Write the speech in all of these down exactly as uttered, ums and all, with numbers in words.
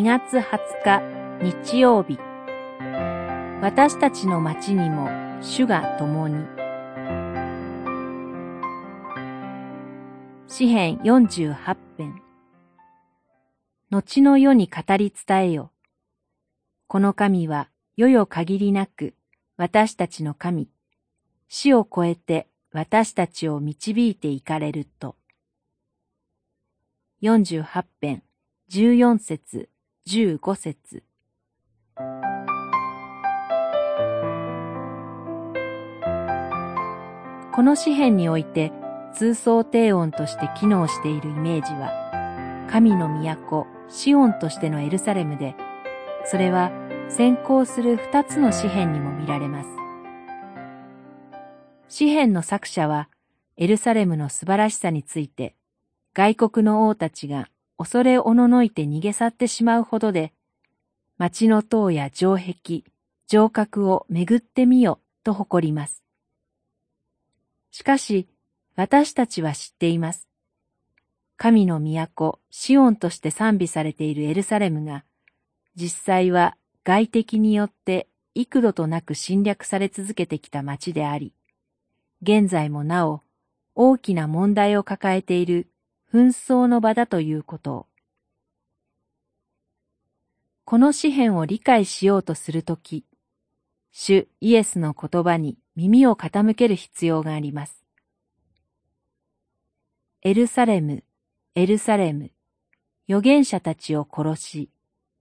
にがつはつか日曜日、私たちの町にも主が共に。詩編よんじゅうはち編。後の世に語り伝えよ。この神は世よ限りなく私たちの神、死を超えて私たちを導いていかれると。よんじゅうはち編じゅうよんせつじゅうごせつ。この詩編において通奏低音として機能しているイメージは、神の都シオンとしてのエルサレムで、それは先行する二つの詩編にも見られます。詩編の作者はエルサレムの素晴らしさについて、外国の王たちが恐れおののいて逃げ去ってしまうほどで、町の塔や城壁、城郭を巡ってみよと誇ります。しかし、私たちは知っています。神の都、シオンとして賛美されているエルサレムが、実際は外敵によって幾度となく侵略され続けてきた町であり、現在もなお大きな問題を抱えている紛争の場だということを。この詩編を理解しようとするとき、主イエスの言葉に耳を傾ける必要があります。エルサレム、エルサレム、預言者たちを殺し、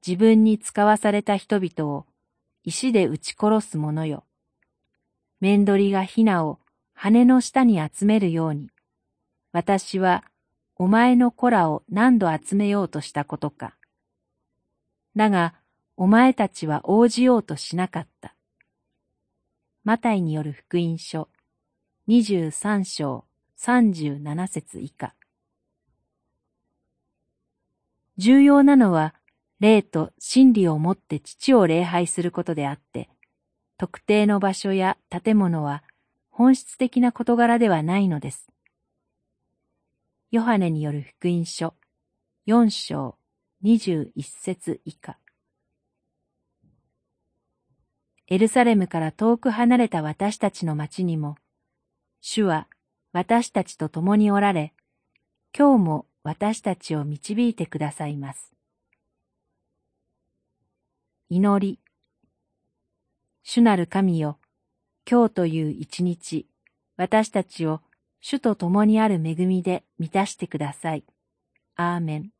自分に使わされた人々を石で撃ち殺す者よ。メンドリがヒナを羽の下に集めるように、私はお前の子らを何度集めようとしたことか。だが、お前たちは応じようとしなかった。マタイによる福音書、にじゅうさん章さんじゅうなな節以下。重要なのは、霊と真理をもって父を礼拝することであって、特定の場所や建物は本質的な事柄ではないのです。ヨハネによる福音書、よん章にじゅういち節以下。エルサレムから遠く離れた私たちの町にも、主は私たちと共におられ、今日も私たちを導いてくださいます。祈り。主なる神よ、今日という一日、私たちを主と共にある恵みで満たしてください。アーメン。